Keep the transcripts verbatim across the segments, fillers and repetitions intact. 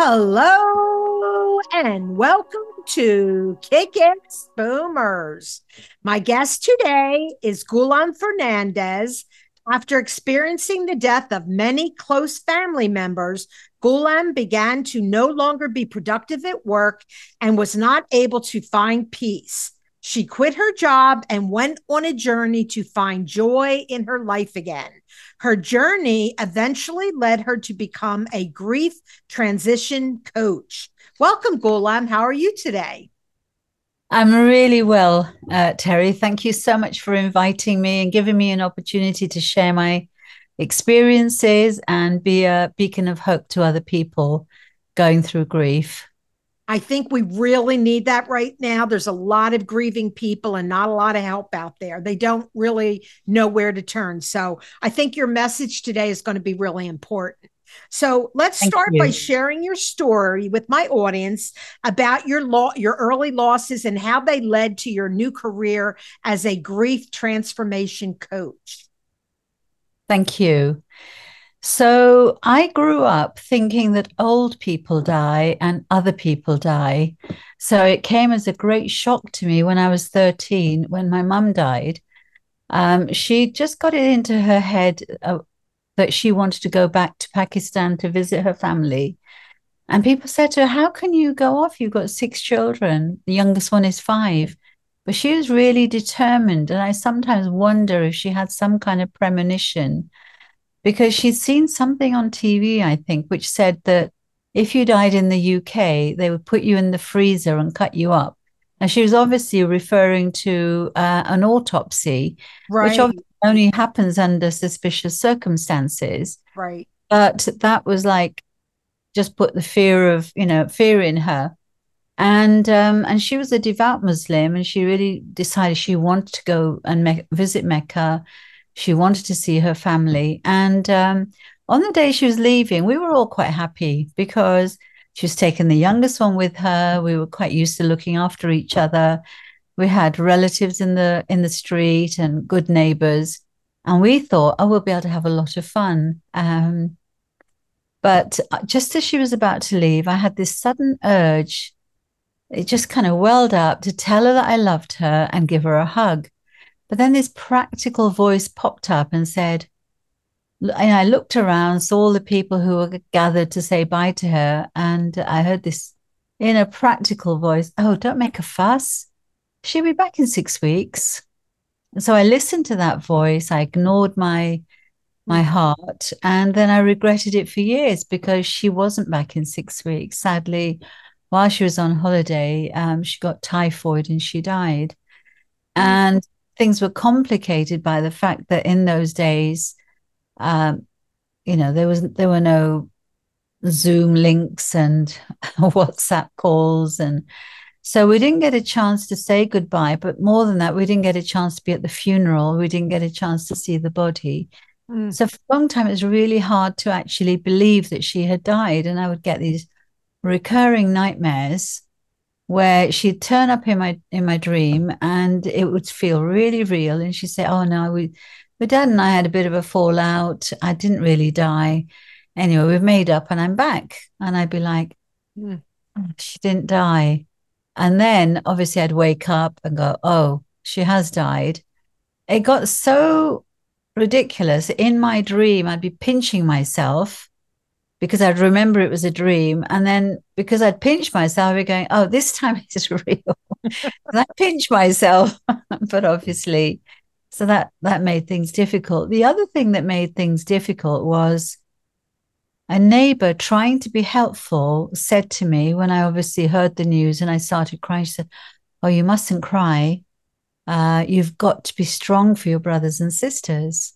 Hello and welcome to Kick-Ass Boomers. My guest today is Ghulam Fernandes. After experiencing the death of many close family members, Ghulam began to no longer be productive at work and was not able to find peace. She quit her job and went on a journey to find joy in her life again. Her journey eventually led her to become a grief transition coach. Welcome, Ghulam. How are you today? I'm really well, uh, Terry. Thank you so much for inviting me and giving me an opportunity to share my experiences and be a beacon of hope to other people going through grief. I think we really need that right now. There's a lot of grieving people and not a lot of help out there. They don't really know where to turn. So I think your message today is going to be really important. So let's Thank start you. by sharing your story with my audience about your lo- your early losses and how they led to your new career as a grief transformation coach. Thank you. So I grew up thinking that old people die and other people die. So it came as a great shock to me when I was thirteen, when my mum died. Um, she just got it into her head uh, that she wanted to go back to Pakistan to visit her family. And people said to her, how can you go off? You've got six children. The youngest one is five. But she was really determined. And I sometimes wonder if she had some kind of premonition, because she'd seen something on T V, I think, which said that if you died in the U K, they would put you in the freezer and cut you up. And she was obviously referring to uh, an autopsy, right, which obviously only happens under suspicious circumstances. Right. But that was like, just put the fear of, you know, fear in her. And um, and she was a devout Muslim, and she really decided she wanted to go and me- visit Mecca. She wanted to see her family. And um, on the day she was leaving, we were all quite happy because she was taking the youngest one with her. We were quite used to looking after each other. We had relatives in the in the street and good neighbors. And we thought, oh, we'll be able to have a lot of fun. Um, but just as she was about to leave, I had this sudden urge. It just kind of welled up to tell her that I loved her and give her a hug. But then this practical voice popped up and said, and I looked around, saw all the people who were gathered to say bye to her. And I heard this in a practical voice, oh, don't make a fuss. She'll be back in six weeks. And so I listened to that voice. I ignored my, my heart. And then I regretted it for years because she wasn't back in six weeks. Sadly, while she was on holiday, um, she got typhoid and she died. And things were complicated by the fact that in those days, um, you know, there was there were no Zoom links and WhatsApp calls. And so we didn't get a chance to say goodbye. But more than that, we didn't get a chance to be at the funeral. We didn't get a chance to see the body. Mm. So for a long time, it was really hard to actually believe that she had died. And I would get these recurring nightmares where she'd turn up in my in my dream and it would feel really real. And she'd say, oh, no, we, my dad and I had a bit of a fallout. I didn't really die. Anyway, we've made up and I'm back. And I'd be like, mm. she didn't die. And then obviously I'd wake up and go, oh, she has died. It got so ridiculous. In my dream, I'd be pinching myself because I'd remember it was a dream. And then because I'd pinch myself, I'd be going, oh, this time it's real. And I pinch myself, but obviously, so that, that made things difficult. The other thing that made things difficult was a neighbor trying to be helpful said to me, when I obviously heard the news and I started crying, she said, oh, you mustn't cry. Uh, you've got to be strong for your brothers and sisters.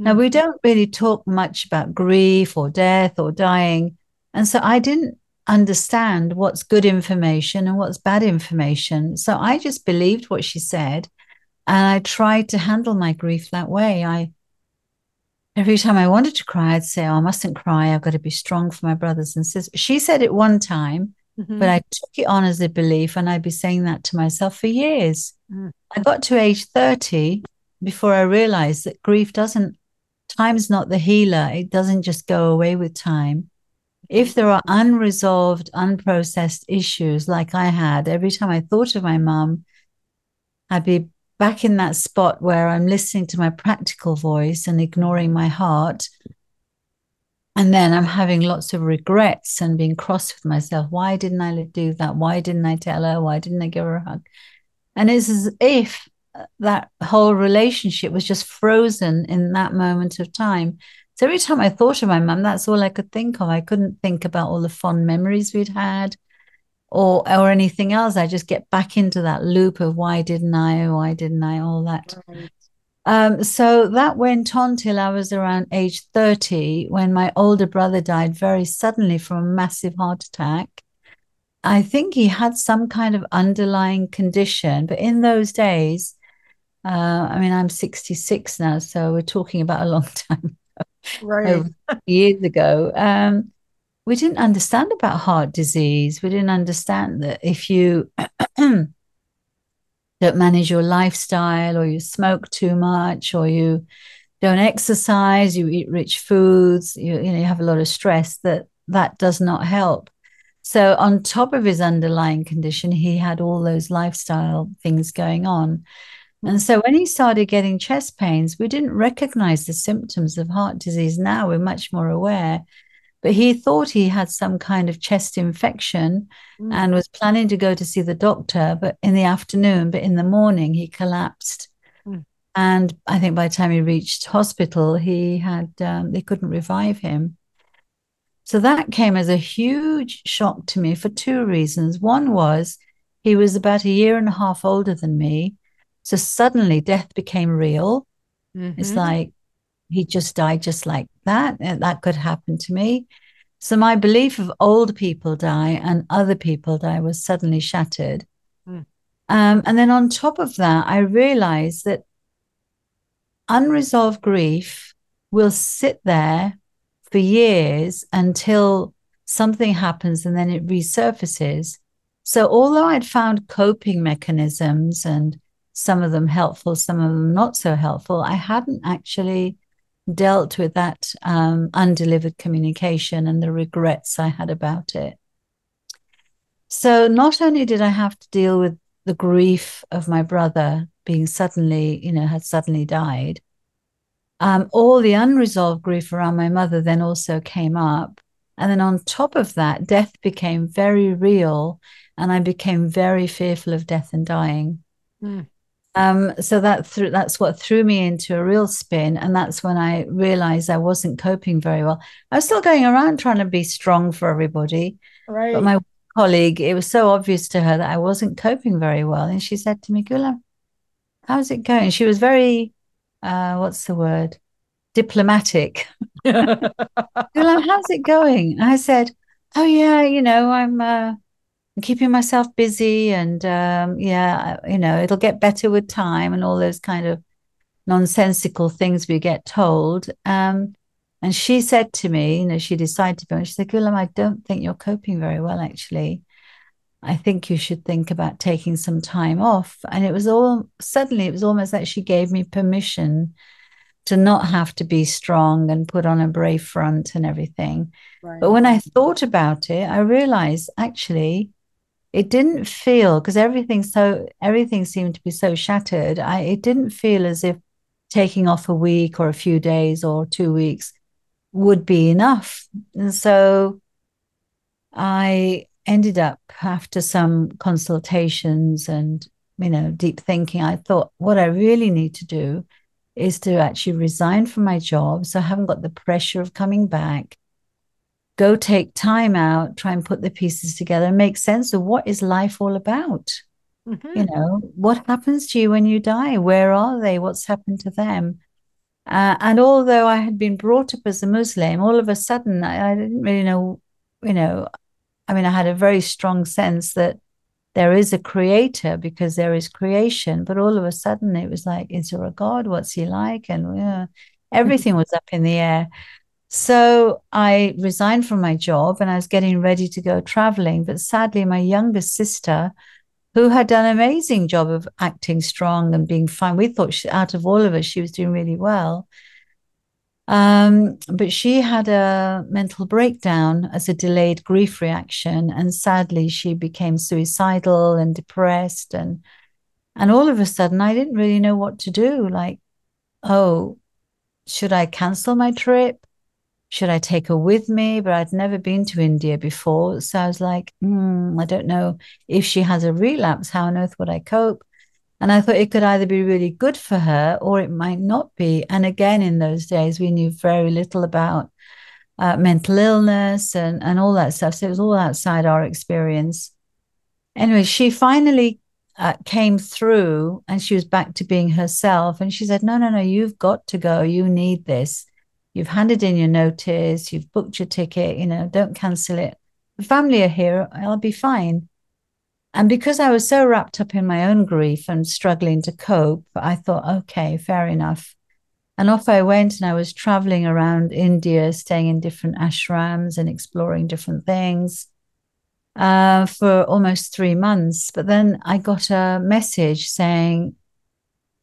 Now, we don't really talk much about grief or death or dying And so I didn't understand what's good information and what's bad information. So I just believed what she said, and I tried to handle my grief that way. I Every time I wanted to cry, I'd say, oh, I mustn't cry. I've got to be strong for my brothers and sisters. She said it one time, mm-hmm. but I took it on as a belief, and I'd be saying that to myself for years. Mm. I got to age thirty before I realized that grief doesn't, time's not the healer. It doesn't just go away with time. If there are unresolved, unprocessed issues like I had, every time I thought of my mum, I'd be back in that spot where I'm listening to my practical voice and ignoring my heart. And then I'm having lots of regrets and being cross with myself. Why didn't I do that? Why didn't I tell her? Why didn't I give her a hug? And it's as if that whole relationship was just frozen in that moment of time. So every time I thought of my mum, that's all I could think of. I couldn't think about all the fond memories we'd had. Or or anything else. I just get back into that loop of why didn't I, why didn't I, all that. Right. Um, so that went on till I was around age thirty, when my older brother died very suddenly from a massive heart attack. I think he had some kind of underlying condition. But in those days, uh, I mean, I'm sixty-six now, so we're talking about a long time ago, right. years ago. Um We didn't understand about heart disease. We didn't understand that if you don't manage your lifestyle, or you smoke too much, or you don't exercise, you eat rich foods, you, you know, you have a lot of stress, that that does not help. So on top of his underlying condition, he had all those lifestyle things going on. And so when he started getting chest pains, we didn't recognize the symptoms of heart disease. Now we're much more aware. But he thought he had some kind of chest infection mm. and was planning to go to see the doctor but in the afternoon. But in the morning, he collapsed. Mm. And I think by the time he reached hospital, he had um, they couldn't revive him. So that came as a huge shock to me for two reasons. One was he was about a year and a half older than me. So suddenly death became real. Mm-hmm. It's like, he just died just like that. And that could happen to me. So my belief of old people die and other people die was suddenly shattered. Mm. Um, and then on top of that, I realized that unresolved grief will sit there for years until something happens and then it resurfaces. So although I'd found coping mechanisms, and some of them helpful, some of them not so helpful, I hadn't actually dealt with that um, undelivered communication and the regrets I had about it. So not only did I have to deal with the grief of my brother being suddenly, you know, had suddenly died, um, all the unresolved grief around my mother then also came up. And then on top of that, death became very real, and I became very fearful of death and dying. Mm. Um, so that th- that's what threw me into a real spin. And that's when I realized I wasn't coping very well. I was still going around trying to be strong for everybody. Right. But my colleague, it was so obvious to her that I wasn't coping very well. And she said to me, Ghulam, how's it going? She was very, uh, what's the word? Diplomatic. Ghulam, how's it going? I said, oh, yeah, you know, I'm... Uh, keeping myself busy, and um, yeah, you know, it'll get better with time, and all those kind of nonsensical things we get told. Um, and she said to me, you know, she decided to be, and she said, Ghulam, I don't think you're coping very well, actually. I think you should think about taking some time off. And it was all, suddenly it was almost like she gave me permission to not have to be strong and put on a brave front and everything. Right. But when I thought about it, I realized actually, it didn't feel, because everything so everything seemed to be so shattered, I, it didn't feel as if taking off a week or a few days or two weeks would be enough. And so I ended up, after some consultations and, you know, deep thinking, I thought what I really need to do is to actually resign from my job, so I haven't got the pressure of coming back. Go take time out, try and put the pieces together and make sense of what is life all about. Mm-hmm. You know, what happens to you when you die? Where are they? What's happened to them? Uh, and although I had been brought up as a Muslim, all of a sudden I, I didn't really know you know, I mean, I had a very strong sense that there is a creator because there is creation. But all of a sudden it was like, is there a God? What's he like? And yeah, everything was up in the air. So I resigned from my job and I was getting ready to go traveling. But sadly, my younger sister, who had done an amazing job of acting strong and being fine, we thought she, out of all of us, she was doing really well. Um, but she had a mental breakdown as a delayed grief reaction. And sadly, she became suicidal and depressed. And, and all of a sudden, I didn't really know what to do. Like, oh, should I cancel my trip? Should I take her with me? But I'd never been to India before. So I was like, mm, I don't know if she has a relapse, how on earth would I cope? And I thought it could either be really good for her or it might not be. And again, in those days, we knew very little about uh, mental illness and, and all that stuff. So it was all outside our experience. Anyway, she finally uh, came through and she was back to being herself. And she said, no, no, no, you've got to go. You need this. You've handed in your notice. You've booked your ticket. You know, don't cancel it. The family are here. I'll be fine. And because I was so wrapped up in my own grief and struggling to cope, I thought, okay, fair enough. And off I went, and I was traveling around India, staying in different ashrams and exploring different things uh, for almost three months. But then I got a message saying,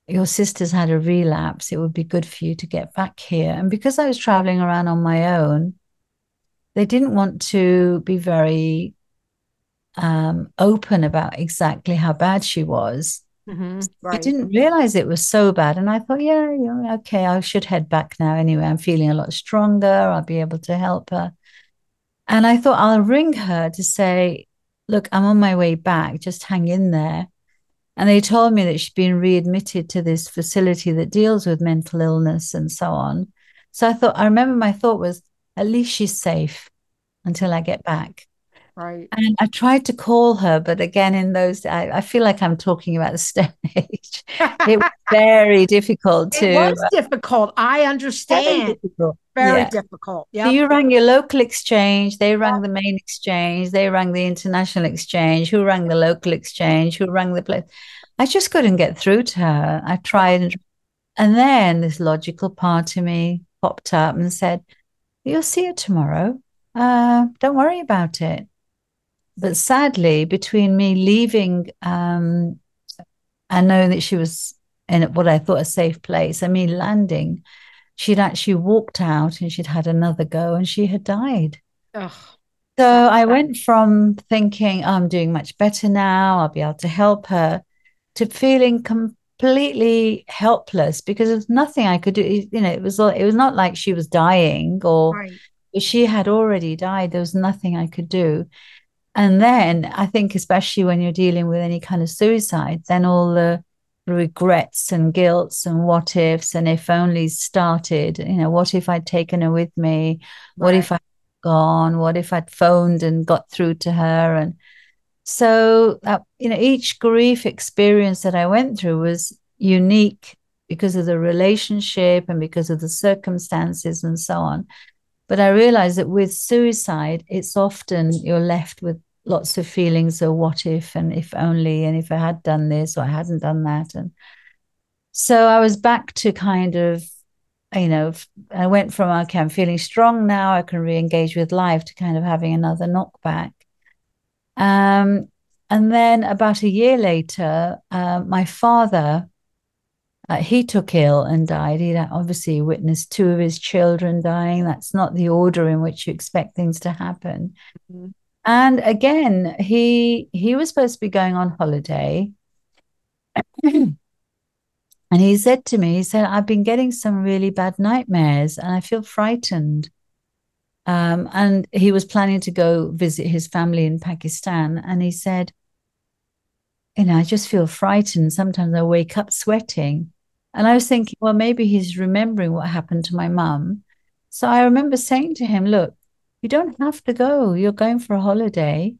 your sister's had a relapse. It would be good for you to get back here. And because I was traveling around on my own, they didn't want to be very Um, open about exactly how bad she was. Mm-hmm, right. I didn't realize it was so bad. And I thought, yeah, yeah, okay, I should head back now anyway. I'm feeling a lot stronger. I'll be able to help her. And I thought I'll ring her to say, look, I'm on my way back. Just hang in there. And they told me that she'd been readmitted to this facility that deals with mental illness and so on. So I thought, I remember my thought was, at least she's safe until I get back. Right. And I tried to call her, but again, in those, I, I feel like I'm talking about the stone age. It was very difficult to. It was difficult. I understand. Very difficult. Very yeah. difficult. Yep. So you rang your local exchange. They rang yeah. the main exchange. They rang the international exchange. Who rang the local exchange? Who rang the place? I just couldn't get through to her. I tried. And, and then this logical part of me popped up and said, you'll see her tomorrow. Uh, don't worry about it. But sadly, between me leaving um, and knowing that she was in what I thought a safe place and me landing, she'd actually walked out and she'd had another go and she had died. Ugh. So I went from thinking, oh, I'm doing much better now, I'll be able to help her, to feeling completely helpless because there's nothing I could do. You know, it was, it was not like she was dying or right. if she had already died. There was nothing I could do. And then I think, especially when you're dealing with any kind of suicide, then all the regrets and guilts and what ifs and if only started, you know, what if I'd taken her with me? What right. if I'd gone? What if I'd phoned and got through to her? And so, uh, you know, each grief experience that I went through was unique because of the relationship and because of the circumstances and so on. But I realized that with suicide, it's often you're left with lots of feelings of what if and if only and if I had done this or I hadn't done that. And so I was back to kind of, you know, I went from, okay, I'm feeling strong now, I can re-engage with life, to kind of having another knockback. Um, and then about a year later, uh, my father, Uh, he took ill and died. He obviously witnessed two of his children dying. That's not the order in which you expect things to happen. Mm-hmm. And again, he he was supposed to be going on holiday. And he said to me, he said, I've been getting some really bad nightmares and I feel frightened. Um, and he was planning to go visit his family in Pakistan. And he said, you know, I just feel frightened. Sometimes I wake up sweating. And I was thinking, well, maybe he's remembering what happened to my mum. So I remember saying to him, look, you don't have to go. You're going for a holiday.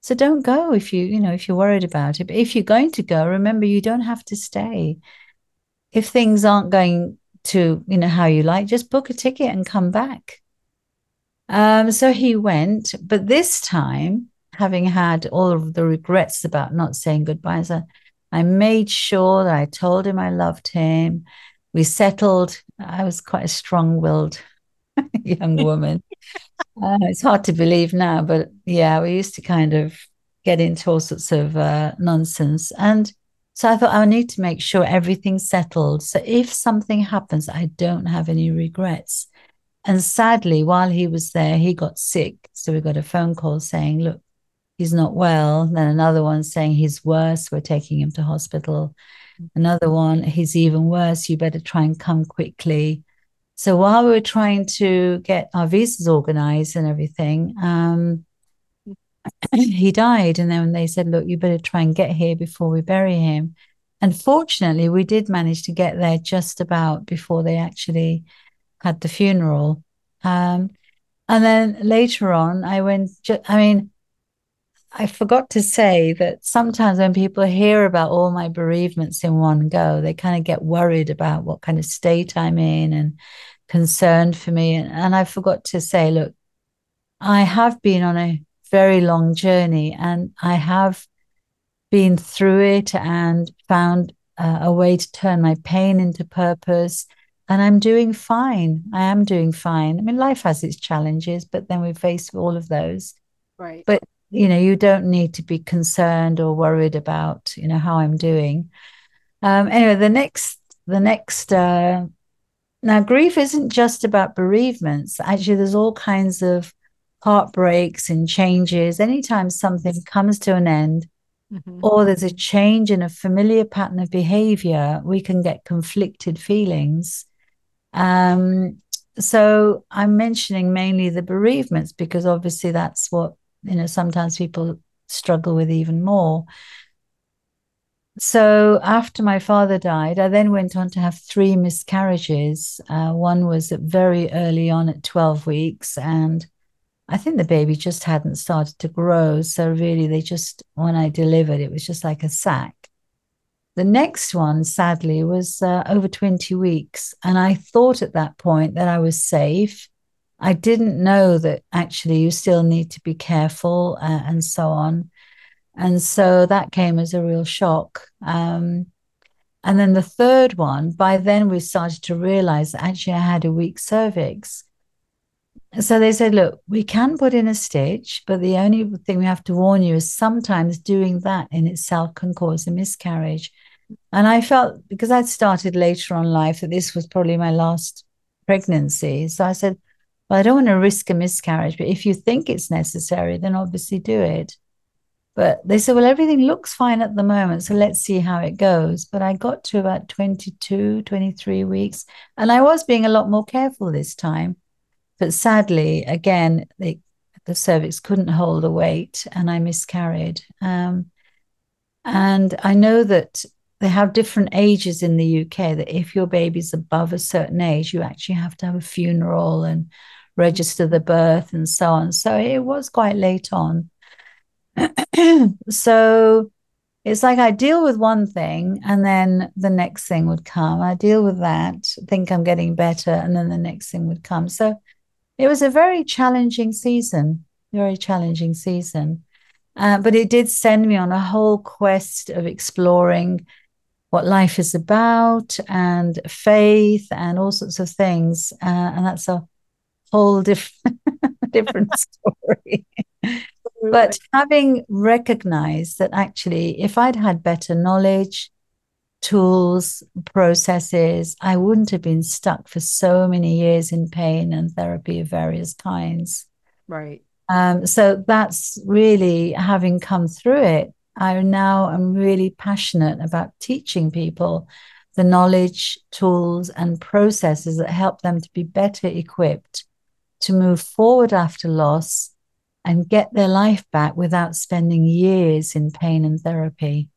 So don't go if you, you know, if you're worried about it. But if you're going to go, remember, you don't have to stay. If things aren't going to, you know, how you like, just book a ticket and come back. Um, so he went, but this time, having had all of the regrets about not saying goodbye, so I made sure that I told him I loved him. We settled. I was quite a strong-willed young woman. Uh, it's hard to believe now, but yeah, we used to kind of get into all sorts of uh, nonsense. And so I thought, I need to make sure everything's settled. So if something happens, I don't have any regrets. And sadly, while he was there, he got sick. So we got a phone call saying, look, he's not well. Then another one saying he's worse. We're taking him to hospital. Another one, he's even worse. You better try and come quickly. So while we were trying to get our visas organized and everything, um, he died. And then they said, look, you better try and get here before we bury him. And fortunately, we did manage to get there just about before they actually had the funeral. Um, and then later on, I went, ju- I mean, I forgot to say that sometimes when people hear about all my bereavements in one go, they kind of get worried about what kind of state I'm in and concerned for me. And, and I forgot to say, look, I have been on a very long journey and I have been through it and found uh, a way to turn my pain into purpose. And I'm doing fine. I am doing fine. I mean, life has its challenges, but then we face all of those. Right. But you know, you don't need to be concerned or worried about, you know, how I'm doing. Um, anyway, the next, the next, uh, now grief isn't just about bereavements. Actually, there's all kinds of heartbreaks and changes. Anytime something comes to an end, mm-hmm. or there's a change in a familiar pattern of behavior, we can get conflicted feelings. Um, so I'm mentioning mainly the bereavements because obviously that's what, you know, sometimes people struggle with even more. So after my father died, I then went on to have three miscarriages. Uh, one was very early on at twelve weeks. And I think the baby just hadn't started to grow. So really, they just, when I delivered, it was just like a sack. The next one, sadly, was uh, over twenty weeks. And I thought at that point that I was safe. I didn't know that actually you still need to be careful uh, and so on. And so that came as a real shock. Um, and then the third one, by then we started to realize that actually I had a weak cervix. So they said, look, we can put in a stitch, but the only thing we have to warn you is sometimes doing that in itself can cause a miscarriage. And I felt, because I'd started later on life, that this was probably my last pregnancy. So I said, well, I don't want to risk a miscarriage, but if you think it's necessary, then obviously do it. But they said, well, everything looks fine at the moment, so let's see how it goes. But I got to about twenty-two, twenty-three weeks, and I was being a lot more careful this time. But sadly, again, they, the cervix couldn't hold the weight, and I miscarried. Um, and I know that they have different ages in the U K, that if your baby's above a certain age, you actually have to have a funeral and register the birth and so on. So it was quite late on. So it's like I deal with one thing and then the next thing would come. I deal with that, think I'm getting better, and then the next thing would come. So it was a very challenging season, very challenging season. Uh, but it did send me on a whole quest of exploring what life is about and faith and all sorts of things. Uh, and that's a whole diff- different story. But having recognized that actually, if I'd had better knowledge, tools, processes, I wouldn't have been stuck for so many years in pain and therapy of various kinds. Right. Um, so that's really, having come through it, I now am really passionate about teaching people the knowledge, tools, and processes that help them to be better equipped to move forward after loss and get their life back without spending years in pain and therapy.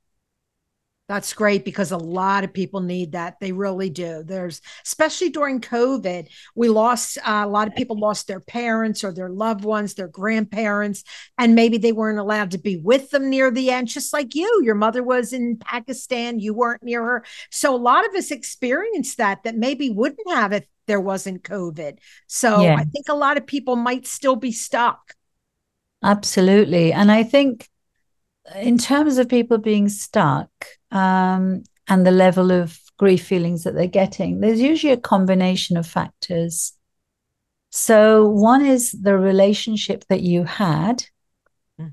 That's great, because a lot of people need that. They really do. There's, especially during COVID, we lost uh, a lot of people lost their parents or their loved ones, their grandparents, and maybe they weren't allowed to be with them near the end, just like you. Your mother was in Pakistan. You weren't near her. So a lot of us experience that, that maybe wouldn't have if there wasn't COVID. So yeah. I think a lot of people might still be stuck. Absolutely. And I think in terms of people being stuck um, and the level of grief feelings that they're getting, there's usually a combination of factors. So one is the relationship that you had.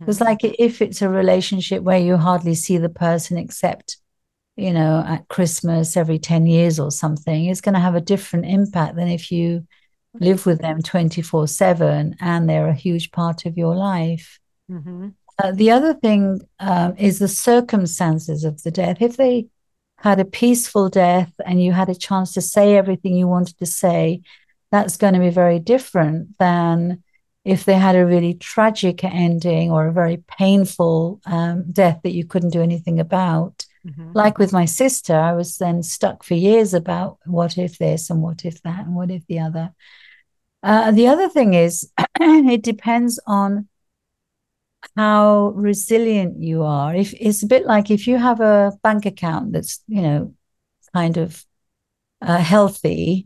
Because like if it's a relationship where you hardly see the person except, you know, at Christmas every ten years or something, it's going to have a different impact than if you live with them twenty-four seven and they're a huge part of your life. Mm-hmm. Uh, the other thing um, is the circumstances of the death. If they had a peaceful death and you had a chance to say everything you wanted to say, that's going to be very different than if they had a really tragic ending or a very painful um, death that you couldn't do anything about. Mm-hmm. Like with my sister, I was then stuck for years about what if this and what if that and what if the other. Uh, the other thing is it depends on how resilient you are. If it's a bit like if you have a bank account that's, you know, kind of uh, healthy,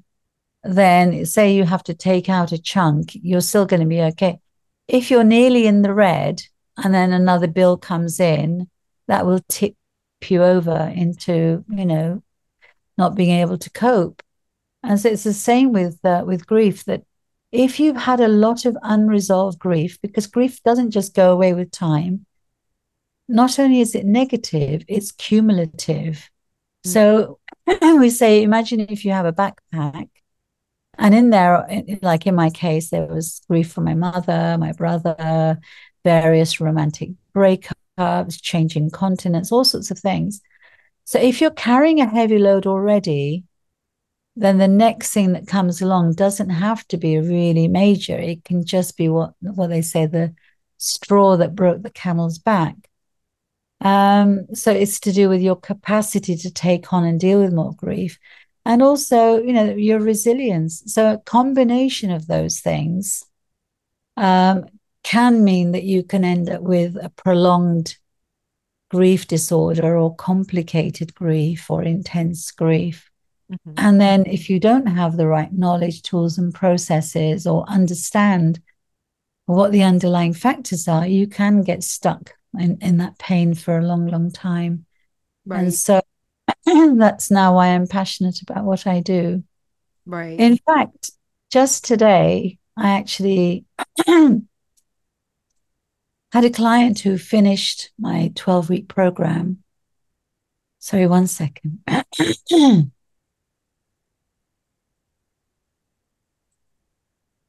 then say you have to take out a chunk, you're still going to be okay. If you're nearly in the red and then another bill comes in, that will tip you over into, you know, not being able to cope. And so it's the same with uh, with grief, that if you've had a lot of unresolved grief, because grief doesn't just go away with time, not only is it negative, it's cumulative. Mm-hmm. So we say, imagine if you have a backpack. And in there, like in my case, there was grief for my mother, my brother, various romantic breakups, changing continents, all sorts of things. So if you're carrying a heavy load already, then the next thing that comes along doesn't have to be really major. It can just be what, what they say, the straw that broke the camel's back. Um, so it's to do with your capacity to take on and deal with more grief. And also, you know, your resilience. So a combination of those things um, can mean that you can end up with a prolonged grief disorder or complicated grief or intense grief. Mm-hmm. And then if you don't have the right knowledge, tools and processes or understand what the underlying factors are, you can get stuck in, in that pain for a long, long time. Right. And so that's now why I'm passionate about what I do. Right. In fact, just today, I actually had a client who finished my twelve-week program. Sorry, one second.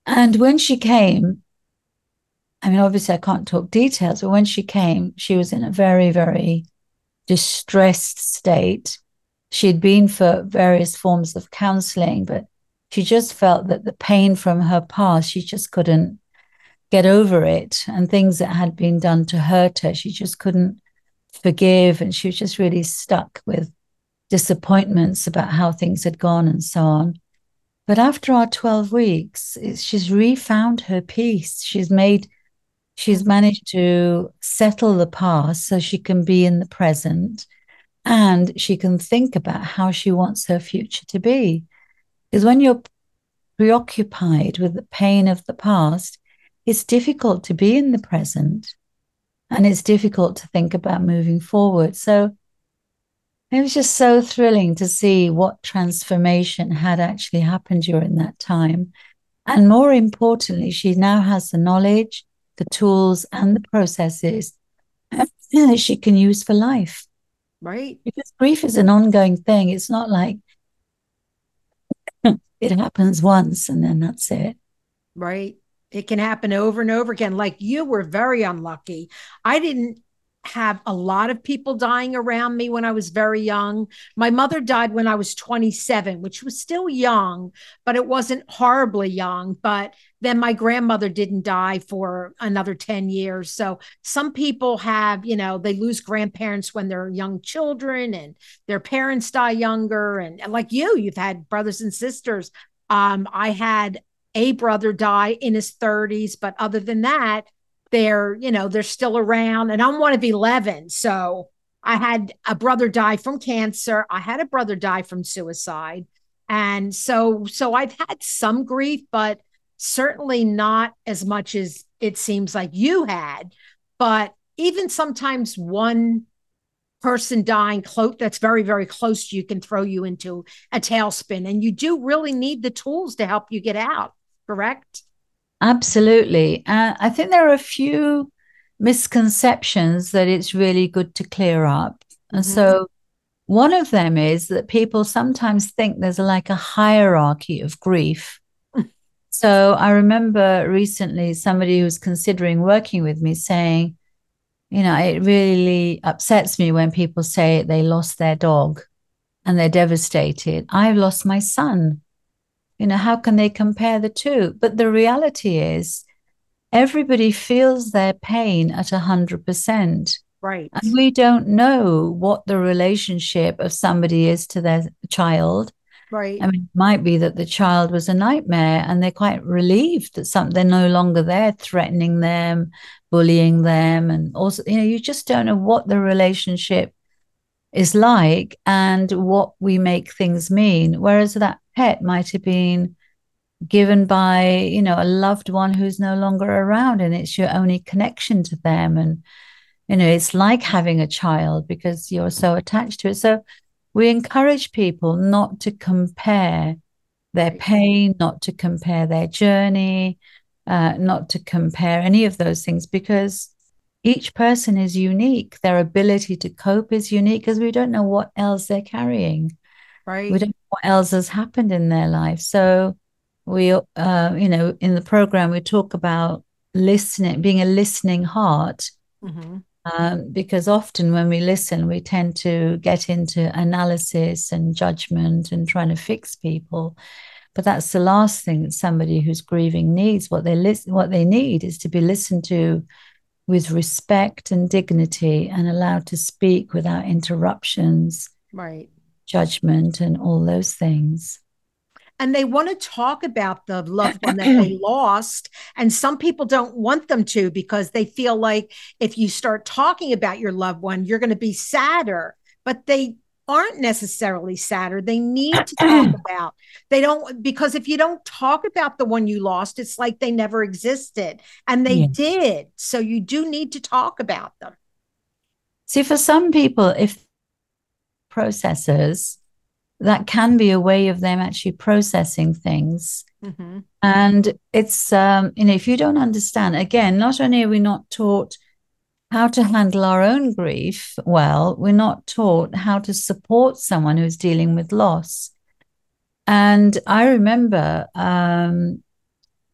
And when she came, I mean, obviously I can't talk details, but when she came, she was in a very, very distressed state. She'd been for various forms of counseling, but she just felt that the pain from her past, she just couldn't get over it. And things that had been done to hurt her, she just couldn't forgive. And she was just really stuck with disappointments about how things had gone and so on. But after our twelve weeks, it's, she's refound her peace. She's made, she's managed to settle the past so she can be in the present. And she can think about how she wants her future to be. Because when you're preoccupied with the pain of the past, it's difficult to be in the present. And it's difficult to think about moving forward. So it was just so thrilling to see what transformation had actually happened during that time. And more importantly, she now has the knowledge, the tools, and the processes that she can use for life. Right. Because grief is an ongoing thing. It's not like it happens once and then that's it. Right. It can happen over and over again. Like you were very unlucky. I didn't have a lot of people dying around me when I was very young. My mother died when I was twenty-seven, which was still young, but it wasn't horribly young. But then my grandmother didn't die for another ten years. So some people have, you know, they lose grandparents when they're young children and their parents die younger. And, and like you, you've had brothers and sisters. Um, I had a brother die in his thirties, but other than that, they're, you know, they're still around. And I'm one of eleven. So I had a brother die from cancer. I had a brother die from suicide. And so, so I've had some grief, but certainly not as much as it seems like you had. But even sometimes one person dying close, that's very, very close to you, can throw you into a tailspin. And you do really need the tools to help you get out, correct? Absolutely. Uh, I think there are a few misconceptions that it's really good to clear up. Mm-hmm. And so one of them is that people sometimes think there's like a hierarchy of grief. So I remember recently somebody who was considering working with me saying, you know, it really upsets me when people say they lost their dog and they're devastated. I've lost my son. You know, how can they compare the two? But the reality is everybody feels their pain at one hundred percent. Right. And we don't know what the relationship of somebody is to their child. Right. I mean, it might be that the child was a nightmare and they're quite relieved that some, they're no longer there, threatening them, bullying them. And also, you know, you just don't know what the relationship is like and what we make things mean. Whereas that pet might have been given by, you know, a loved one who's no longer around and it's your only connection to them. And, you know, it's like having a child because you're so attached to it. So we encourage people not to compare their pain, not to compare their journey, uh, not to compare any of those things, because each person is unique. Their ability to cope is unique because we don't know what else they're carrying. Right. We don't know what else has happened in their life. So we, uh, you know, in the program, we talk about listening, being a listening heart. Mm-hmm. Um, because often when we listen, we tend to get into analysis and judgment and trying to fix people. But that's the last thing that somebody who's grieving needs. What they listen, what they need is to be listened to with respect and dignity and allowed to speak without interruptions, right? Judgment and all those things. And they want to talk about the loved one that they lost. And some people don't want them to because they feel like if you start talking about your loved one, you're going to be sadder. But they aren't necessarily sadder. They need to talk about. They don't, because if you don't talk about the one you lost, it's like they never existed. And they yes. did. So you do need to talk about them. See, for some people, if processors, that can be a way of them actually processing things. Mm-hmm. And it's, um, you know, if you don't understand, again, not only are we not taught how to handle our own grief well, we're not taught how to support someone who's dealing with loss. And I remember, um,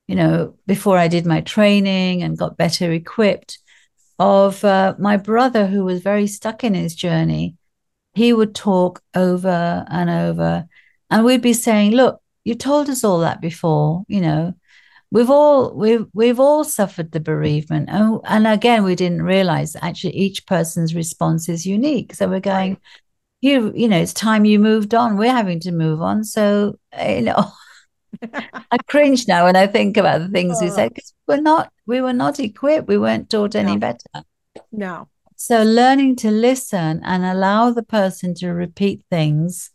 you know, before I did my training and got better equipped, of uh, my brother who was very stuck in his journey. He would talk over and over and we'd be saying, look, you told us all that before, you know, we've all, we've, we've all suffered the bereavement. And, and again, we didn't realize actually each person's response is unique. So we're going, right. you, you know, it's time you moved on. We're having to move on. So, you know, I cringe now when I think about the things oh. we said, because we're not, we were not equipped. We weren't taught any no. better. No. So learning to listen and allow the person to repeat things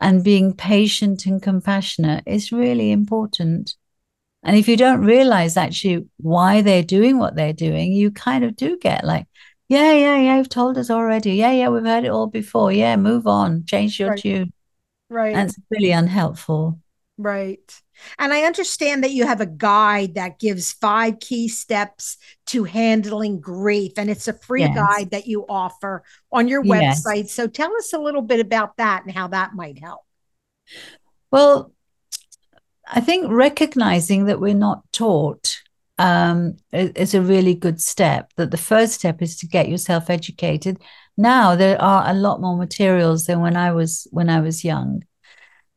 and being patient and compassionate is really important. And if you don't realize actually why they're doing what they're doing, you kind of do get like, yeah, yeah, yeah, you've told us already. Yeah, yeah, we've heard it all before. Yeah, move on, change your right. tune. Right. And it's really unhelpful. Right. And I understand that you have a guide that gives five key steps to handling grief. And it's a free yes. guide that you offer on your website. Yes. So tell us a little bit about that and how that might help. Well, I think recognizing that we're not taught um, is a really good step, that the first step is to get yourself educated. Now there are a lot more materials than when I was when I was young.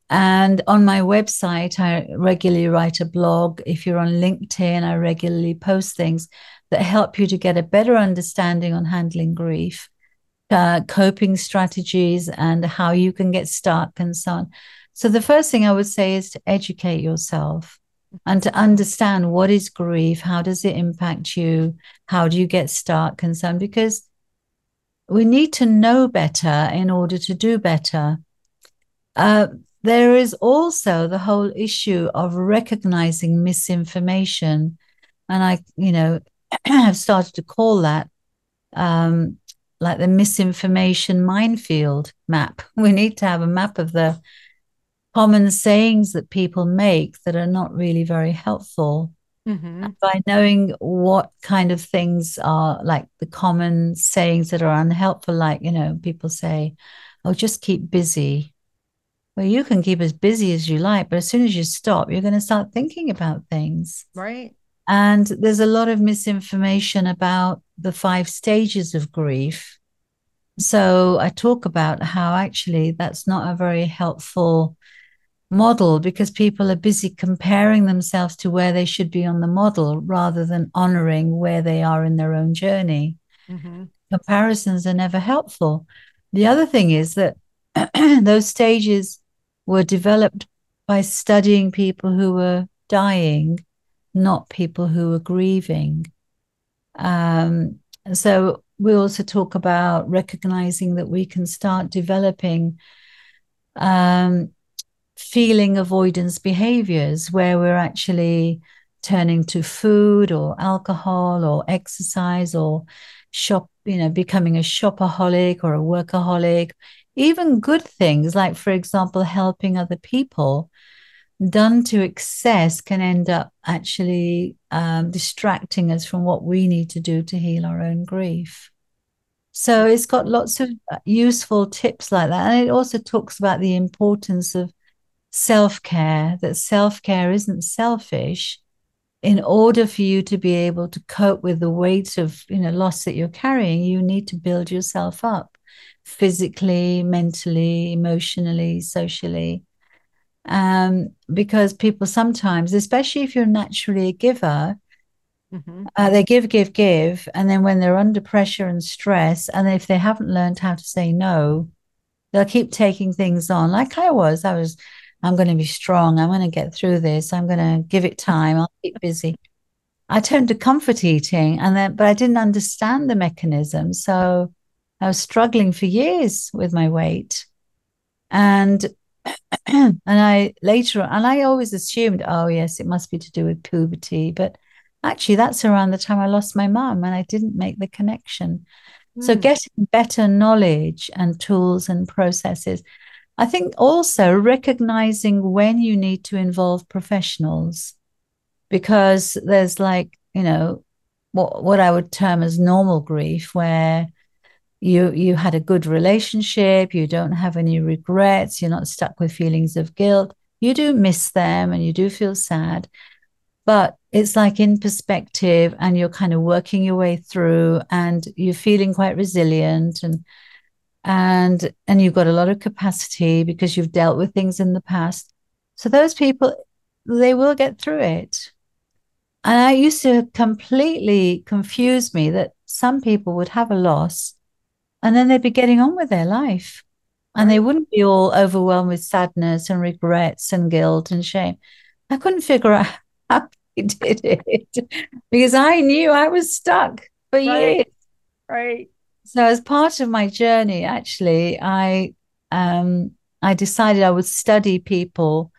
And on my website, I regularly write a blog. If you're on LinkedIn, I regularly post things that help you to get a better understanding on handling grief, uh, coping strategies, and how you can get stuck and so on. So the first thing I would say is to educate yourself and to understand what is grief, how does it impact you, how do you get stuck and so on, because we need to know better in order to do better. Uh, There is also the whole issue of recognizing misinformation. And I, you know, have started to call that um, like the misinformation minefield map. We need to have a map of the common sayings that people make that are not really very helpful. Mm-hmm. And by knowing what kind of things are like the common sayings that are unhelpful, like, you know, people say, oh, just keep busy. Well, you can keep as busy as you like, but as soon as you stop, you're going to start thinking about things. Right. And there's a lot of misinformation about the five stages of grief. So I talk about how actually that's not a very helpful model, because people are busy comparing themselves to where they should be on the model rather than honoring where they are in their own journey. Mm-hmm. Comparisons are never helpful. The other thing is that those stages were developed by studying people who were dying, not people who were grieving. Um, so we also talk about recognizing that we can start developing um, feeling avoidance behaviors, where we're actually turning to food or alcohol or exercise or shop, you know, becoming a shopaholic or a workaholic. Even good things like, for example, helping other people, done to excess, can end up actually um, distracting us from what we need to do to heal our own grief. So it's got lots of useful tips like that. And it also talks about the importance of self-care, that self-care isn't selfish. In order for you to be able to cope with the weight of, you know, loss that you're carrying, you need to build yourself up. Physically, mentally, emotionally, socially, um, because people sometimes, especially if you're naturally a giver, mm-hmm. uh, they give, give, give, and then when they're under pressure and stress, and if they haven't learned how to say no, they'll keep taking things on. Like I was, I was, I'm going to be strong. I'm going to get through this. I'm going to give it time. I'll keep busy. I turned to comfort eating, and then, but I didn't understand the mechanism, so I was struggling for years with my weight, and and I later on, and I always assumed, oh yes, it must be to do with puberty, but actually that's around the time I lost my mum, and I didn't make the connection. Mm. So getting better knowledge and tools and processes. I think also recognizing when you need to involve professionals, because there's like, you know, what what I would term as normal grief, where You you had a good relationship, you don't have any regrets, you're not stuck with feelings of guilt. You do miss them and you do feel sad, but it's like in perspective, and you're kind of working your way through, and you're feeling quite resilient, and and and you've got a lot of capacity because you've dealt with things in the past. So those people, they will get through it. And I used to completely confuse me that some people would have a loss, and then they'd be getting on with their life, and they wouldn't be all overwhelmed with sadness and regrets and guilt and shame. I couldn't figure out how they did it, because I knew I was stuck for right. years. Right. So as part of my journey, actually, I um, I decided I would study people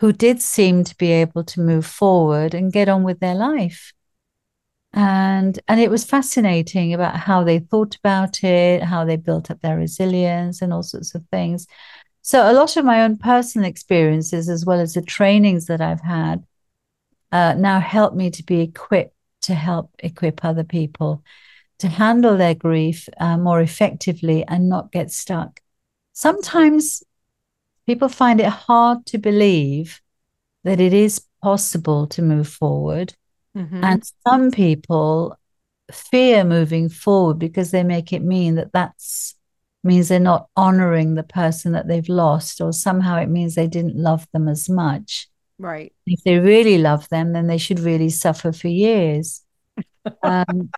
who did seem to be able to move forward and get on with their life. And and it was fascinating about how they thought about it, how they built up their resilience and all sorts of things. So a lot of my own personal experiences, as well as the trainings that I've had, uh, now help me to be equipped to help equip other people to handle their grief uh, more effectively and not get stuck. Sometimes people find it hard to believe that it is possible to move forward. Mm-hmm. And some people fear moving forward because they make it mean that that's means they're not honoring the person that they've lost, or somehow it means they didn't love them as much. Right. If they really love them, then they should really suffer for years. Um,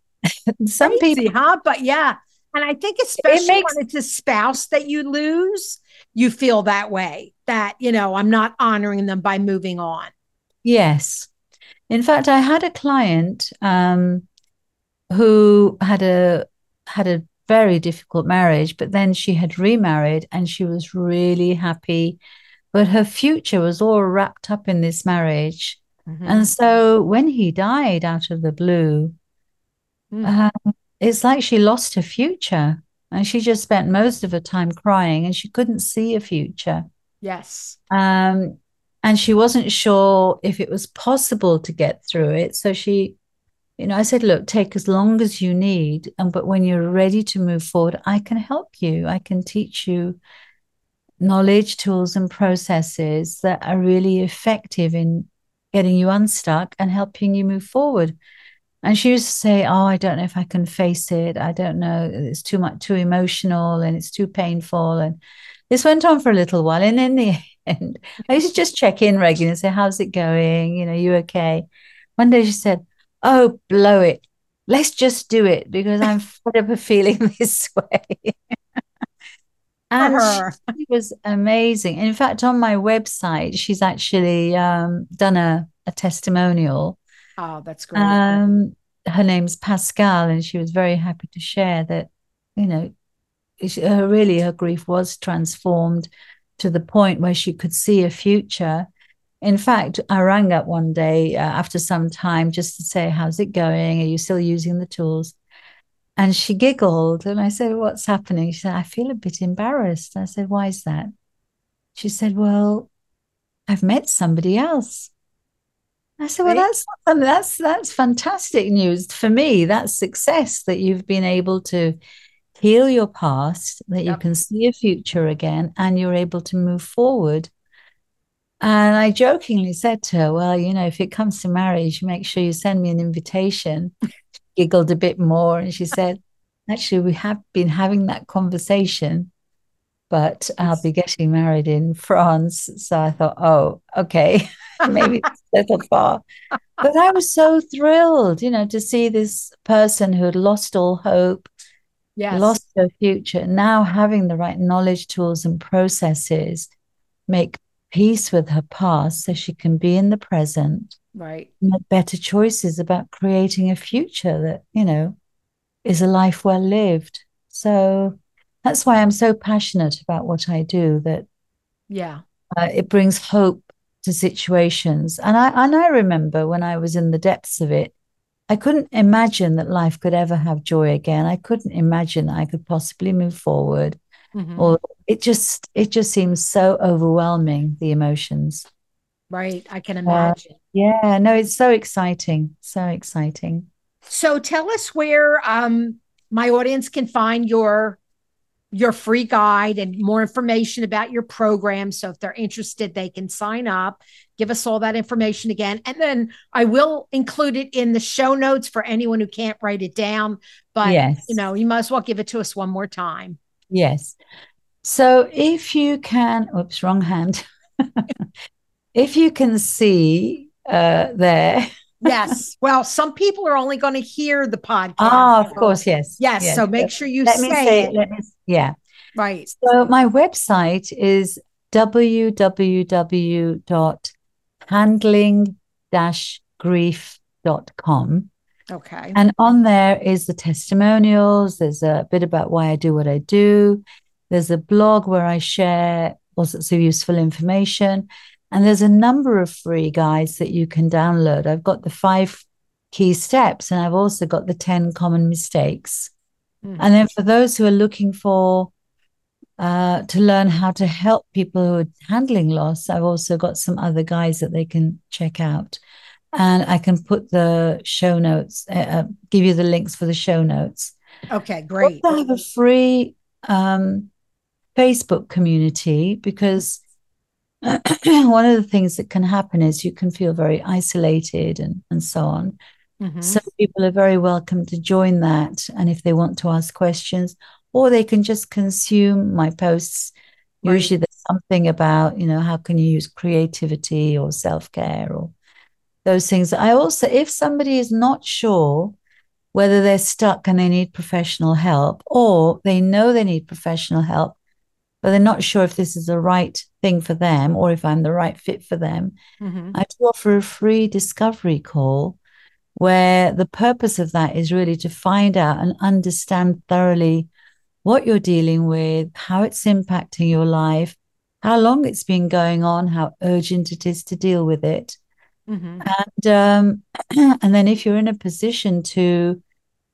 some Crazy, people, huh? But yeah, and I think especially it makes, when it's a spouse that you lose, you feel that way. That, you know, I'm not honoring them by moving on. Yes. In fact, I had a client um, who had a had a very difficult marriage, but then she had remarried and she was really happy but her future was all wrapped up in this marriage. Mm-hmm. And so when he died out of the blue, mm. um, it's like she lost her future, and she just spent most of her time crying, and she couldn't see a future. Yes. Um, and she wasn't sure if it was possible to get through it. So she, you know, I said, look, take as long as you need. And but when you're ready to move forward, I can help you. I can teach you knowledge, tools, and processes that are really effective in getting you unstuck and helping you move forward. And she used to say, oh, I don't know if I can face it. I don't know. It's too much, too emotional, and it's too painful. And this went on for a little while. And in the end, I used to just check in regularly and say, how's it going? You know, you okay? One day she said, oh, blow it. Let's just do it, because I'm fed up of feeling this way. And uh-huh. she was amazing. And in fact, on my website, she's actually um, done a, a testimonial. Oh, that's great. Um, her name's Pascal, and she was very happy to share that, you know, she, her, really her grief was transformed to the point where she could see a future. In fact, I rang up one day uh, after some time just to say, how's it going? Are you still using the tools? And she giggled, and I said, what's happening? She said, I feel a bit embarrassed. I said, why is that? She said, well, I've met somebody else. I said, well, that's that's that's fantastic news for me. That's success, that you've been able to heal your past, that you yep. can see a future again, and you're able to move forward. And I jokingly said to her, well, you know, if it comes to marriage, make sure you send me an invitation. She giggled a bit more, and she said, actually, we have been having that conversation, but I'll be getting married in France. So I thought, oh, okay, maybe it's a little far. But I was so thrilled, you know, to see this person who had lost all hope, yes. lost her future, now having the right knowledge, tools, and processes, make peace with her past so she can be in the present, right? Make better choices about creating a future that, you know, is a life well lived. So that's why I'm so passionate about what I do, that yeah, uh, it brings hope to situations. And I and I remember when I was in the depths of it, I couldn't imagine that life could ever have joy again. I couldn't imagine that I could possibly move forward. Mm-hmm. Or it just it just seems so overwhelming, the emotions. Right, I can imagine. Uh, yeah, no, it's so exciting, so exciting. So tell us where um, my audience can find your your free guide and more information about your program. So if they're interested, they can sign up. Give us all that information again. And then I will include it in the show notes for anyone who can't write it down. But, yes. you know, you might as well give it to us one more time. Yes. So if you can, oops, wrong hand. If you can see uh, there. Yes. Well, some people are only going to hear the podcast. Ah, of course. Yes. Yes. yes. So make sure you let say, me say it. Let me, yeah. Right. So my website is w w w dot handling dash grief dot com. Okay. And on there is the testimonials. There's a bit about why I do what I do. There's a blog where I share all sorts of useful information. And there's a number of free guides that you can download. I've got the five key steps, and I've also got the ten common mistakes. Mm-hmm. And then for those who are looking for uh, to learn how to help people who are handling loss, I've also got some other guides that they can check out. And I can put the show notes, uh, give you the links for the show notes. Okay, great. I also have a free um, Facebook community, because one of the things that can happen is you can feel very isolated and, and so on. Mm-hmm. So people are very welcome to join that. And if they want to ask questions, or they can just consume my posts. Right. Usually there's something about, you know, how can you use creativity or self-care or those things. I also, if somebody is not sure whether they're stuck and they need professional help, or they know they need professional help, but they're not sure if this is the right thing for them or if I'm the right fit for them, mm-hmm. I do offer a free discovery call, where the purpose of that is really to find out and understand thoroughly what you're dealing with, how it's impacting your life, how long it's been going on, how urgent it is to deal with it. Mm-hmm. And um, and then if you're in a position to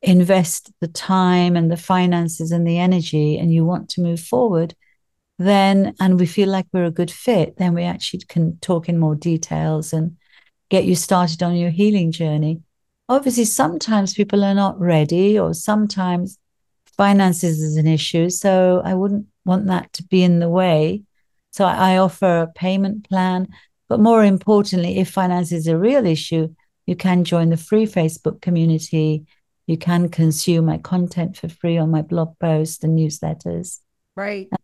invest the time and the finances and the energy and you want to move forward, then, and we feel like we're a good fit, then we actually can talk in more details and get you started on your healing journey. Obviously, sometimes people are not ready, or sometimes finances is an issue. So I wouldn't want that to be in the way. So I offer a payment plan. But more importantly, if finance is a real issue, you can join the free Facebook community. You can consume my content for free on my blog post and newsletters. Right. And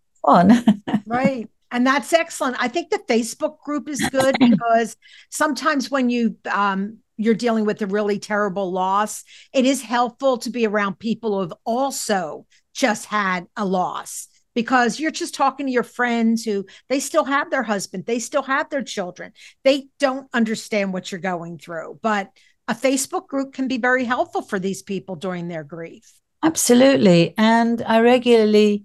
on. Right. And that's excellent. I think the Facebook group is good because sometimes when you, um, you're dealing with a really terrible loss, it is helpful to be around people who have also just had a loss, because you're just talking to your friends who, they still have their husband, they still have their children. They don't understand what you're going through, but a Facebook group can be very helpful for these people during their grief. Absolutely. And I regularly,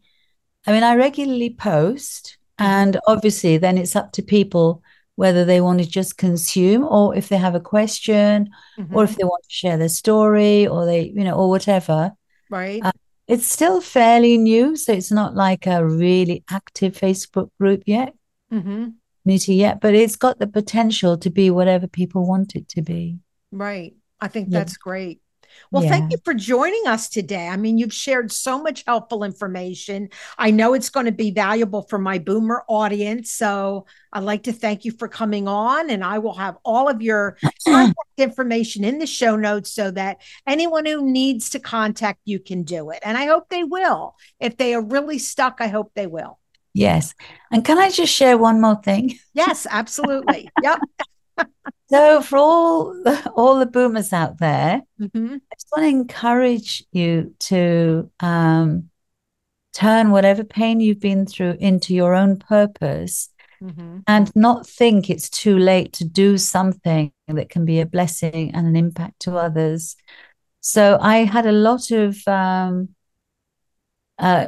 I mean, I regularly post, and obviously then it's up to people whether they want to just consume, or if they have a question, mm-hmm. or if they want to share their story, or they, you know, or whatever. Right. Uh, It's still fairly new, so it's not like a really active Facebook group yet, mm-hmm. community yet, but it's got the potential to be whatever people want it to be. Right. I think yeah. that's great. Well, yeah. thank you for joining us today. I mean, you've shared so much helpful information. I know it's going to be valuable for my boomer audience. So I'd like to thank you for coming on, and I will have all of your contact information in the show notes so that anyone who needs to contact you can do it. And I hope they will. If they are really stuck, I hope they will. Yes. And can I just share one more thing? Yes, absolutely. Yep. So for all the, all the boomers out there, mm-hmm. I just want to encourage you to um, turn whatever pain you've been through into your own purpose, mm-hmm. and not think it's too late to do something that can be a blessing and an impact to others. So I had a lot of um, uh,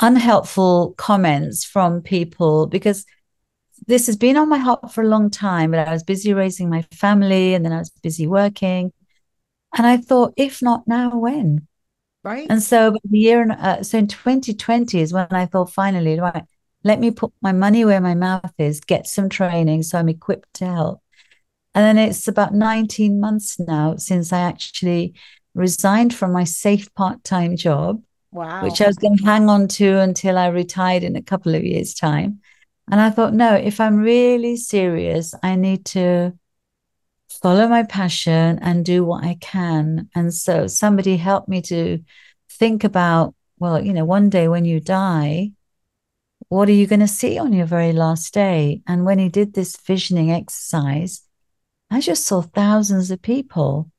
unhelpful comments from people, because this has been on my heart for a long time, but I was busy raising my family, and then I was busy working. And I thought, if not now, when? Right. And so the year, uh, so in twenty twenty is when I thought, finally, right, let me put my money where my mouth is, get some training so I'm equipped to help. And then it's about nineteen months now since I actually resigned from my safe part-time job, wow. which I was going to hang on to until I retired in a couple of years' time. And I thought, no, if I'm really serious, I need to follow my passion and do what I can. And so somebody helped me to think about, well, you know, one day when you die, what are you going to see on your very last day? And when he did this visioning exercise, I just saw thousands of people.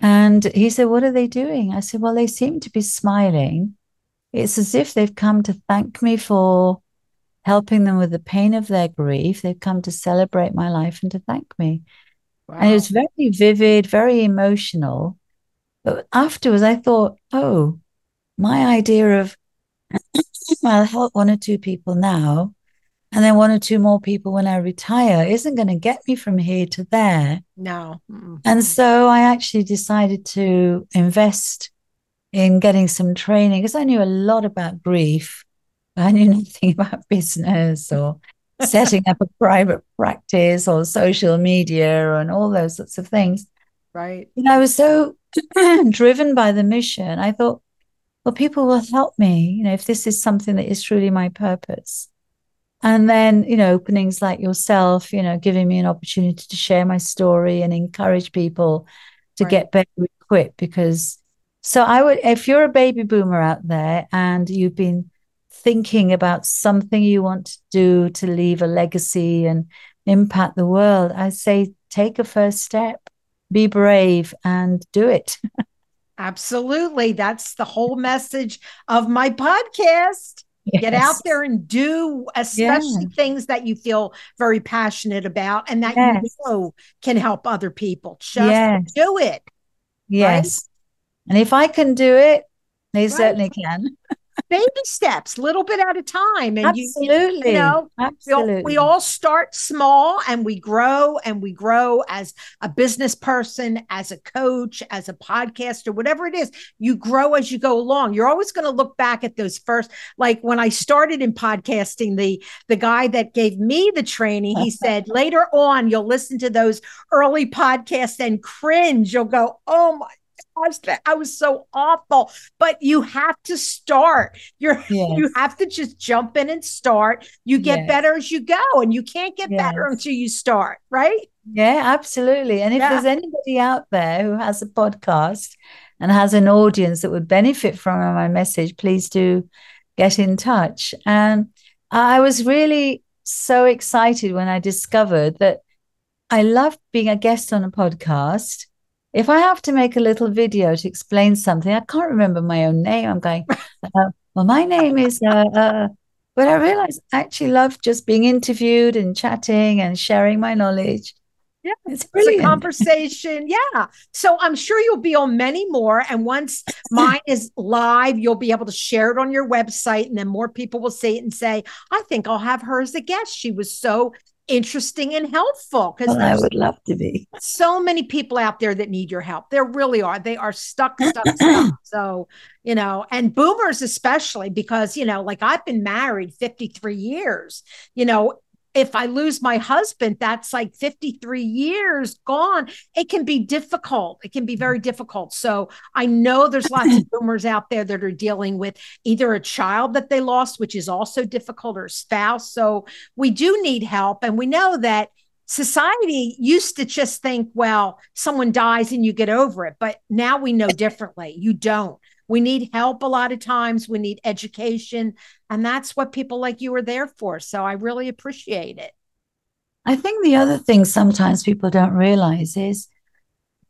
And he said, what are they doing? I said, well, they seem to be smiling. It's as if they've come to thank me for helping them with the pain of their grief. They've come to celebrate my life and to thank me. Wow. And it was very vivid, very emotional. But afterwards, I thought, oh, my idea of, I'll help one or two people now, and then one or two more people when I retire, isn't going to get me from here to there. No. Mm-hmm. And so I actually decided to invest in getting some training, because I knew a lot about grief. I knew nothing about business or setting up a private practice or social media and all those sorts of things. Right. And I was so driven by the mission. I thought, well, people will help me, you know, if this is something that is truly my purpose. And then, you know, openings like yourself, you know, giving me an opportunity to share my story and encourage people to right. get better equipped. Because so I would, if you're a baby boomer out there and you've been thinking about something you want to do to leave a legacy and impact the world, I say, take a first step, be brave, and do it. Absolutely. That's the whole message of my podcast. Yes. Get out there and do, especially yeah. things that you feel very passionate about and that yes. you know can help other people. Just yes. do it. Yes. Right? And if I can do it, they right. certainly can. baby steps, little bit at a time. And absolutely. You, you know, absolutely. We all, we all start small and we grow and we grow as a business person, as a coach, as a podcaster, whatever it is, you grow as you go along. You're always going to look back at those first, like when I started in podcasting, the, the guy that gave me the training, he said, later on, you'll listen to those early podcasts and cringe. You'll go, oh my, I was so awful, but you have to start. You're, yes. You have to just jump in and start. You get yes. better as you go, and you can't get yes. better until you start, right? Yeah, absolutely. And if yeah. there's anybody out there who has a podcast and has an audience that would benefit from my message, please do get in touch. And I was really so excited when I discovered that I love being a guest on a podcast. If I have to make a little video to explain something, I can't remember my own name. I'm going, uh, well, my name is, uh, uh, but I realized I actually love just being interviewed and chatting and sharing my knowledge. Yeah, it's, it's a conversation. Yeah. So I'm sure you'll be on many more. And once mine is live, you'll be able to share it on your website. And then more people will see it and say, I think I'll have her as a guest. She was so interesting and helpful, because well, I would love to be. So many people out there that need your help. There really are. They are stuck, stuck, stuck. So, you know, and boomers especially, because, you know, like I've been married fifty-three years, you know, if I lose my husband, that's like fifty-three years gone. It can be difficult. It can be very difficult. So I know there's lots of boomers out there that are dealing with either a child that they lost, which is also difficult, or a spouse. So we do need help. And we know that society used to just think, well, someone dies and you get over it. But now we know differently. You don't. We need help a lot of times. We need education. And that's what people like you are there for. So I really appreciate it. I think the other thing sometimes people don't realize is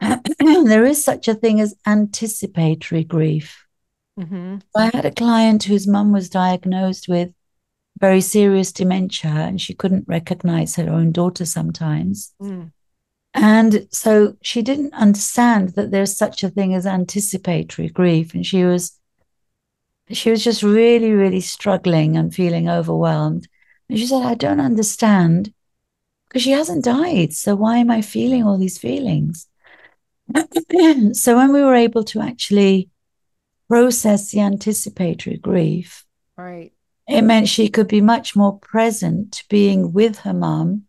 there is such a thing as anticipatory grief. Mm-hmm. I had a client whose mum was diagnosed with very serious dementia, and she couldn't recognize her own daughter sometimes. Mm. And so she didn't understand that there's such a thing as anticipatory grief. And she was she was just really, really struggling and feeling overwhelmed. And she said, I don't understand, because she hasn't died. So why am I feeling all these feelings? So when we were able to actually process the anticipatory grief, right, it meant she could be much more present being with her mum,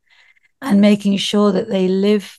and making sure that they live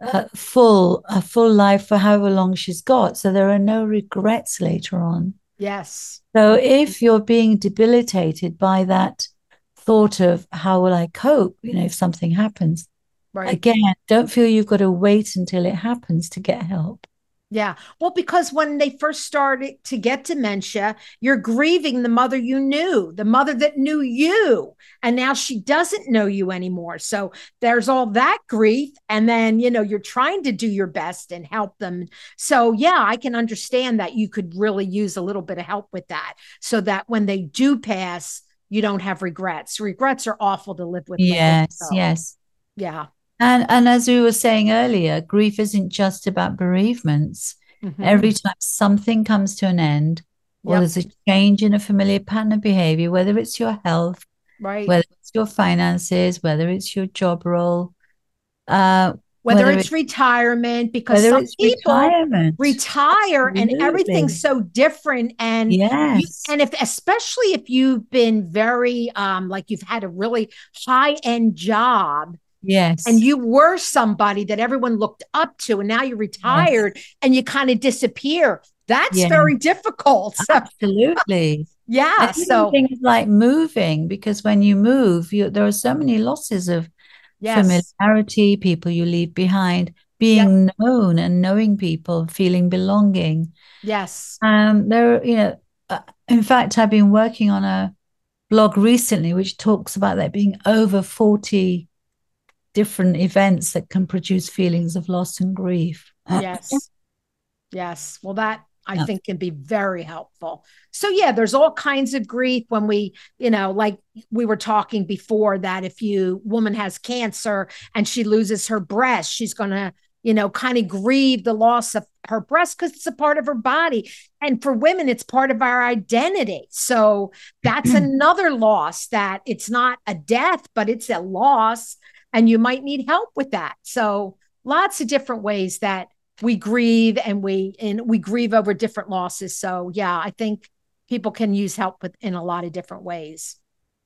a full, a full life for however long she's got, so there are no regrets later on. Yes. So if you're being debilitated by that thought of how will I cope, you know, if something happens, right, again, don't feel you've got to wait until it happens to get help. Yeah. Well, because when they first started to get dementia, you're grieving the mother you knew, the mother that knew you, and now she doesn't know you anymore. So there's all that grief. And then, you know, you're trying to do your best and help them. So yeah, I can understand that you could really use a little bit of help with that, so that when they do pass, you don't have regrets. Regrets are awful to live with. Yes. So, yes. Yeah. And and as we were saying earlier, grief isn't just about bereavements. Mm-hmm. Every time something comes to an end, or yep. there's a change in a familiar pattern of behavior, whether it's your health, right, whether it's your finances, whether it's your job role, uh, whether, whether it's it, retirement, because some people retirement. retire really. And everything's so different. And, yes. you, and if, especially if you've been very, um, like you've had a really high end job. Yes. And you were somebody that everyone looked up to, and now you're retired yes. and you kind of disappear. That's yeah. very difficult. So. Absolutely. Yeah. And so things like moving, because when you move, you, there are so many losses of yes. familiarity, people you leave behind, being yep. known and knowing people, feeling belonging. Yes. Um, there, you know, uh, in fact, I've been working on a blog recently, which talks about there being over forty different events that can produce feelings of loss and grief. Yes. Yes. Well, that I yeah. think can be very helpful. So yeah, there's all kinds of grief when we, you know, like we were talking before, that if you woman has cancer and she loses her breast, she's going to you know, kind of grieve the loss of her breast because it's a part of her body. And for women, it's part of our identity. So that's another loss that it's not a death, but it's a loss. And you might need help with that. So lots of different ways that we grieve and we and we grieve over different losses. So, yeah, I think people can use help with in a lot of different ways.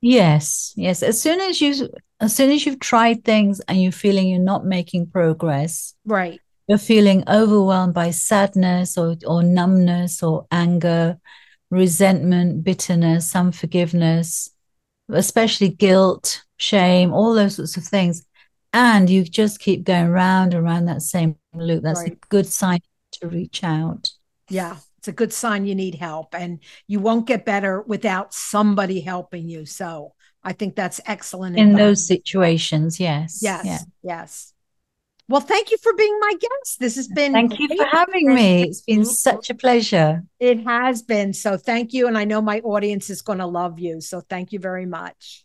Yes. Yes. As soon as you as soon as you've tried things and you're feeling you're not making progress. Right. You're feeling overwhelmed by sadness or, or numbness or anger, resentment, bitterness, unforgiveness, especially guilt, shame, all those sorts of things. And you just keep going round and round that same loop. That's right. A good sign to reach out. Yeah. It's a good sign you need help, and you won't get better without somebody helping you. So I think that's excellent in those situations. Yes. Yes. Yeah. Yes. Well, thank you for being my guest. This has been Thank you for having me. It's been such a pleasure. It has been. So thank you. And I know my audience is going to love you. So thank you very much.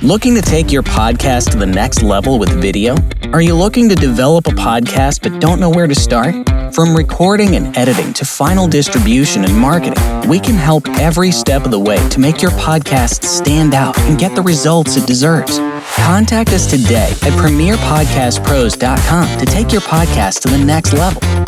Looking to take your podcast to the next level with video? Are you looking to develop a podcast but don't know where to start? From recording and editing to final distribution and marketing, we can help every step of the way to make your podcast stand out and get the results it deserves. Contact us today at premiere podcast pros dot com to take your podcast to the next level.